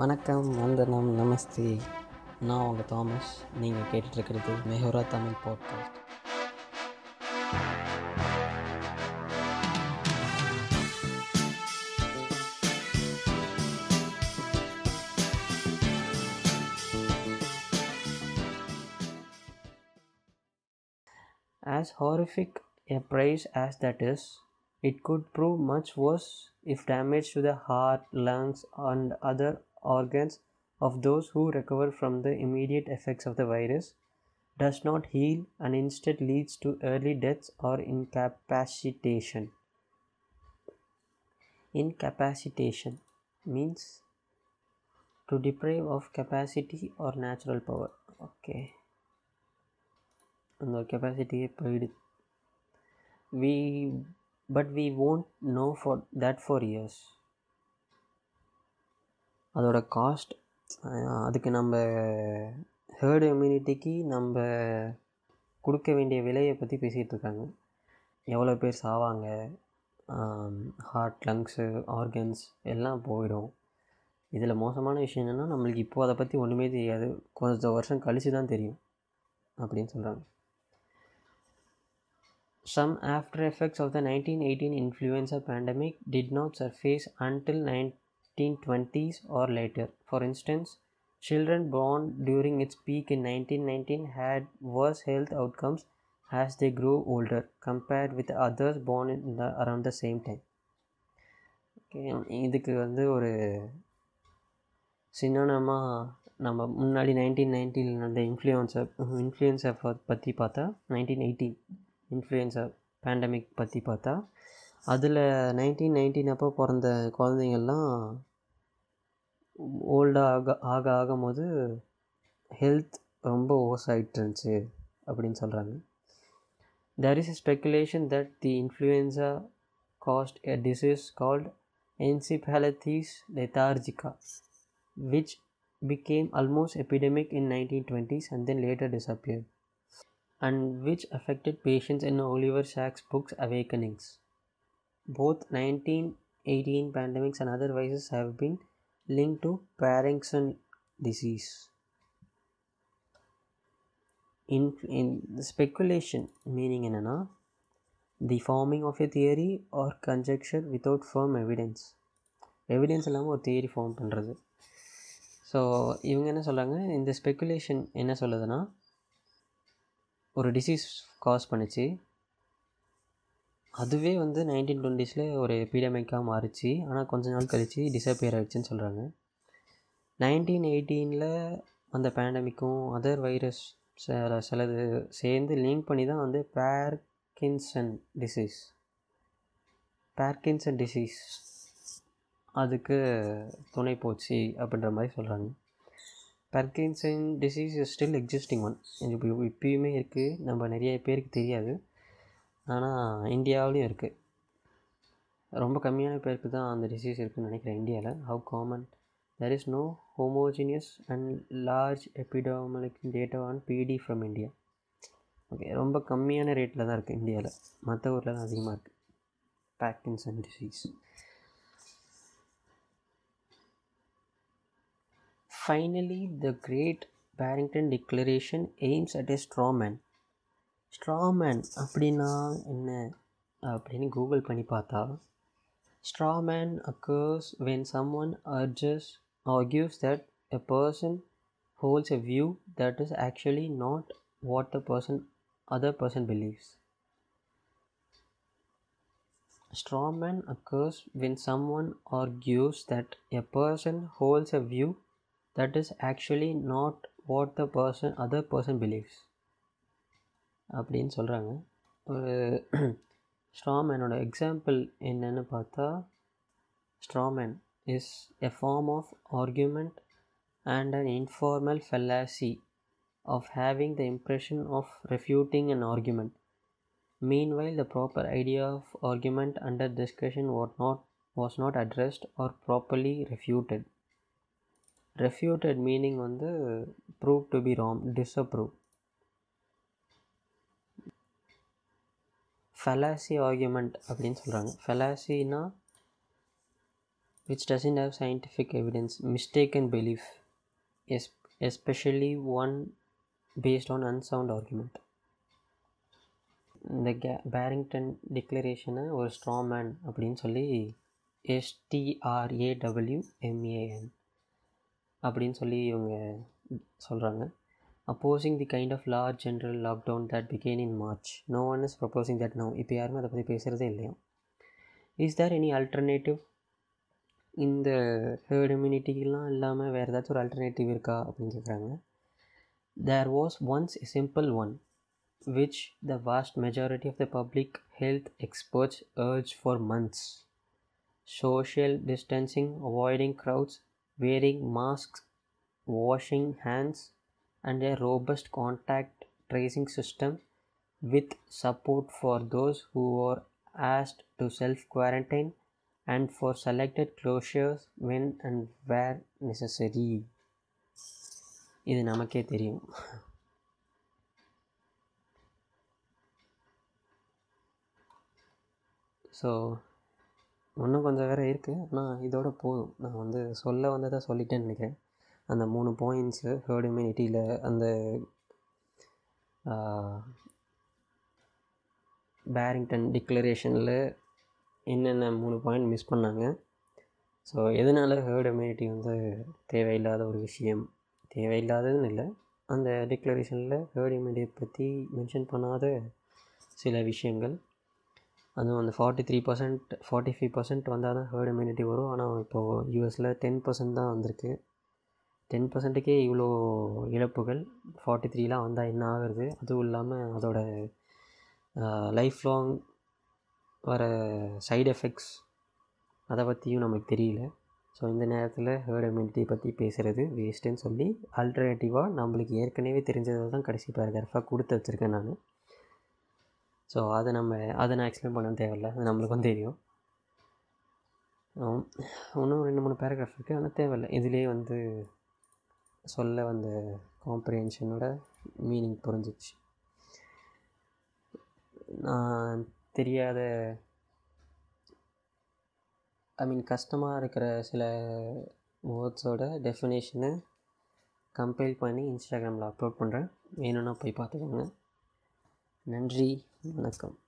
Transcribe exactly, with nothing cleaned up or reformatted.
வணக்கம், வந்தனம், நமஸ்தே. நான் உங்கள் தாமஸ். நீங்கள் கேட்டுட்ருக்கிறது மெஹோரா Tamil podcast. As horrific a price as that is, it could prove much worse if damage to the heart, lungs, and other organs of those who recover from the immediate effects of the virus does not heal and instead leads to early deaths or incapacitation. Incapacitation means to deprive of capacity or natural power. Okay. அந்த கெப்பாசிட்டியே போயிடுது. We but we won't know for that for years. அதோட cost, அதுக்கு நம்ம haired இம்யூனிட்டிக்கு நம்ம கொடுக்க வேண்டிய விலையை பற்றி பேசிகிட்ருக்காங்க. எவ்வளோ பேர் சாவாங்க, ஹார்ட், லங்ஸு, ஆர்கன்ஸ் எல்லாம் போயிடும். இதில் மோசமான விஷயம் என்னென்னா, நம்மளுக்கு இப்போது அதை பற்றி ஒன்றுமே தெரியாது, கொஞ்சம் வருஷம் கழித்து தான் தெரியும் அப்படின்னு சொல்கிறாங்க. Some after effects of the nineteen eighteen influenza pandemic did not surface until nineteen twenties or later. For instance, children born during its peak in nineteen nineteen had worse health outcomes as they grew older compared with others born in the, around the same time. Okay, இதுக்கு வந்து ஒரு சினோனிமாக நம்ம முன்னாடி nineteen நைன்டீனில் நடந்த influenza influenza பற்றி பார்த்தா, nineteen eighteen influenza pandemic பற்றி பார்த்தா, அதில் நைன்டீன் நைன்டீன் அப்போ பிறந்த குழந்தைங்கள்லாம் ஓல்டாக ஆக ஆக ஆகும் போது ஹெல்த் ரொம்ப ஓஸ் ஆகிட்டு இருந்துச்சு அப்படின்னு சொல்கிறாங்க. There is a speculation that the influenza caused a disease called encephalitis lethargica, which became almost epidemic in nineteen twenties and then later disappeared, and which affected patients in Oliver Sacks' books Awakenings. Both nineteen eighteen pandemics and other viruses have been linked to Parkinson's disease. In, in the speculation meaning enna, the forming of a theory or conjecture without firm evidence. Evidence illama or theory form பண்றது. So இவங்க என்ன சொல்கிறாங்க, இந்த speculation என்ன சொல்லுதுன்னா, ஒரு disease cause பண்ணிச்சு, அதுவே வந்து நைன்டீன் டுவெண்ட்டிஸில் ஒரு எபிடமிக்காக மாறிச்சு, ஆனால் கொஞ்ச நாள் கழித்து டிஸப்பியர் ஆகிடுச்சின்னு சொல்கிறாங்க. நைன்டீன் எயிட்டீனில் அந்த பேண்டமிக்கும் அதர் வைரஸ் சில சிலது சேர்ந்து லிங்க் பண்ணி தான் வந்து பார்க்கின்சன் டிசீஸ் பார்க்கின்சன் டிசீஸ் அதுக்கு துணை போச்சு அப்படின்ற மாதிரி சொல்கிறாங்க. Parkinson disease is still existing one, இப்போ இப்போயுமே இருக்குது, நம்ம நிறைய பேருக்கு தெரியாது, ஆனால் இந்தியாவிலையும் இருக்குது. ரொம்ப கம்மியான பேருக்கு தான் அந்த டிசீஸ் இருக்குதுன்னு நினைக்கிறேன் இந்தியாவில். How common there is no homogeneous and large epidemic data on PD from India. Okay, ரொம்ப கம்மியான ரேட்டில் தான் இருக்குது இந்தியாவில், மற்ற ஊரில் தான் அதிகமாக இருக்குது Parkinson disease. Finally, the Great Barrington Declaration aims at a straw man. Straw man அப்படின்னா என்ன அப்படின்னு கூகுள் பண்ணி பார்த்தா, straw man occurs when someone urges argues that a person holds a view that is actually not what the person other person believes. Straw man occurs when someone argues that a person holds a view that is actually not what the person other person believes அப்படின்னு சொல்கிறாங்க. ஒரு ஸ்ட்ராமேனோட example என்னென்னு பார்த்தா, strawman is a form of argument and an informal fallacy of having the impression of refuting an argument. Meanwhile the proper idea of argument under discussion what not was not addressed or properly refuted. Refuted meaning வந்து prove to be wrong, disapprove. Fallacy argument அப்படின்னு சொல்கிறாங்க. ஃபெலாசின்னா which doesn't have scientific evidence, mistaken belief, especially one based on unsound argument. இந்த கே Barrington டிக்ளரேஷனை ஒரு strawman அப்படின்னு சொல்லி எஸ்டிஆர்ஏடபிள்யூஎம்ஏஎன் அப்படின்னு சொல்லி இவங்க சொல்கிறாங்க. Opposing the kind of large general lockdown that began in March, no one is proposing that no. இப்போ யாருமே அதை பற்றி பேசுகிறதே இல்லையா? Is there any alternative? இந்த ஹேர்ட் இம்யூனிட்டிக்கெலாம் இல்லாமல் வேறு ஏதாச்சும் ஒரு அல்டர்னேட்டிவ் இருக்கா அப்படின்னு கேட்குறாங்க. There was once a simple one which the vast majority of the public health experts urged for months. Social distancing, avoiding crowds, wearing masks, washing hands, and a robust contact tracing system with support for those who were asked to self-quarantine and for selected closures when and where necessary. இது நமக்கே தெரியும். So இன்னும் கொஞ்சம் வேறு இருக்குது, ஆனால் இதோட போதும். நான் வந்து சொல்ல வந்ததை சொல்லிட்டேன்னு நினைக்கிறேன். அந்த மூணு பாயிண்ட்ஸு ஹேர்ட் இம்யூனிட்டியில் அந்த பேரிங்டன் டிக்ளரேஷனில் என்னென்ன மூணு பாயிண்ட் மிஸ் பண்ணாங்க, ஸோ எதனால் ஹேர்ட் இம்யூனிட்டி வந்து தேவையில்லாத ஒரு விஷயம், தேவையில்லாததுன்னு இல்லை, அந்த டிக்ளரேஷனில் ஹேர்ட் இம்யூனிட்டியை பற்றி மென்ஷன் பண்ணாத சில விஷயங்கள். அதுவும் அந்த forty three percent forty five percent வந்தால் தான் ஹேர்ட் இம்யூனிட்டி வரும். ஆனால் இப்போது யூஎஸில் டென் பர்சன்ட் தான் வந்திருக்கு. டென் பர்சன்ட்டுக்கே இவ்வளோ இழப்புகள். ஃபார்ட்டி த்ரீலாம் வந்தால் என்ன ஆகுறது? அதுவும் இல்லாமல் அதோட லைஃப் லாங் வர சைடு எஃபெக்ட்ஸ் அதை பற்றியும் நம்மளுக்கு தெரியல. ஸோ இந்த நேரத்தில் ஹேர்ட் இம்யூனிட்டி பற்றி பேசுகிறது வேஸ்ட்டுன்னு சொல்லி ஆல்டர்னேட்டிவாக நம்மளுக்கு ஏற்கனவே தெரிஞ்சதை தான் கடைசி பேராகிராஃபாக கொடுத்து வச்சுருக்கேன் நான். ஸோ அதை நம்ம அதை நான் எக்ஸ்பிளைன் பண்ண தேவையில்லை, அது நம்மளுக்கும் தெரியும். இன்னும் ரெண்டு மூணு பேராகிராஃப் இருக்குது, ஆனால் தேவையில்லை. இதிலே வந்து சொல்ல வந்த காம்ப்ரிஹென்ஷனோட மீனிங் புரிஞ்சிச்சு. நான் தெரியாத ஐ மீன் கஷ்டமாக இருக்கிற சில வேர்ட்ஸோட டெஃபினேஷனை கம்பைல் பண்ணி இன்ஸ்டாகிராமில் அப்லோட் பண்ணுறேன். வேணும்னா போய் பார்த்துக்கோங்க. நன்றி, வணக்கம்.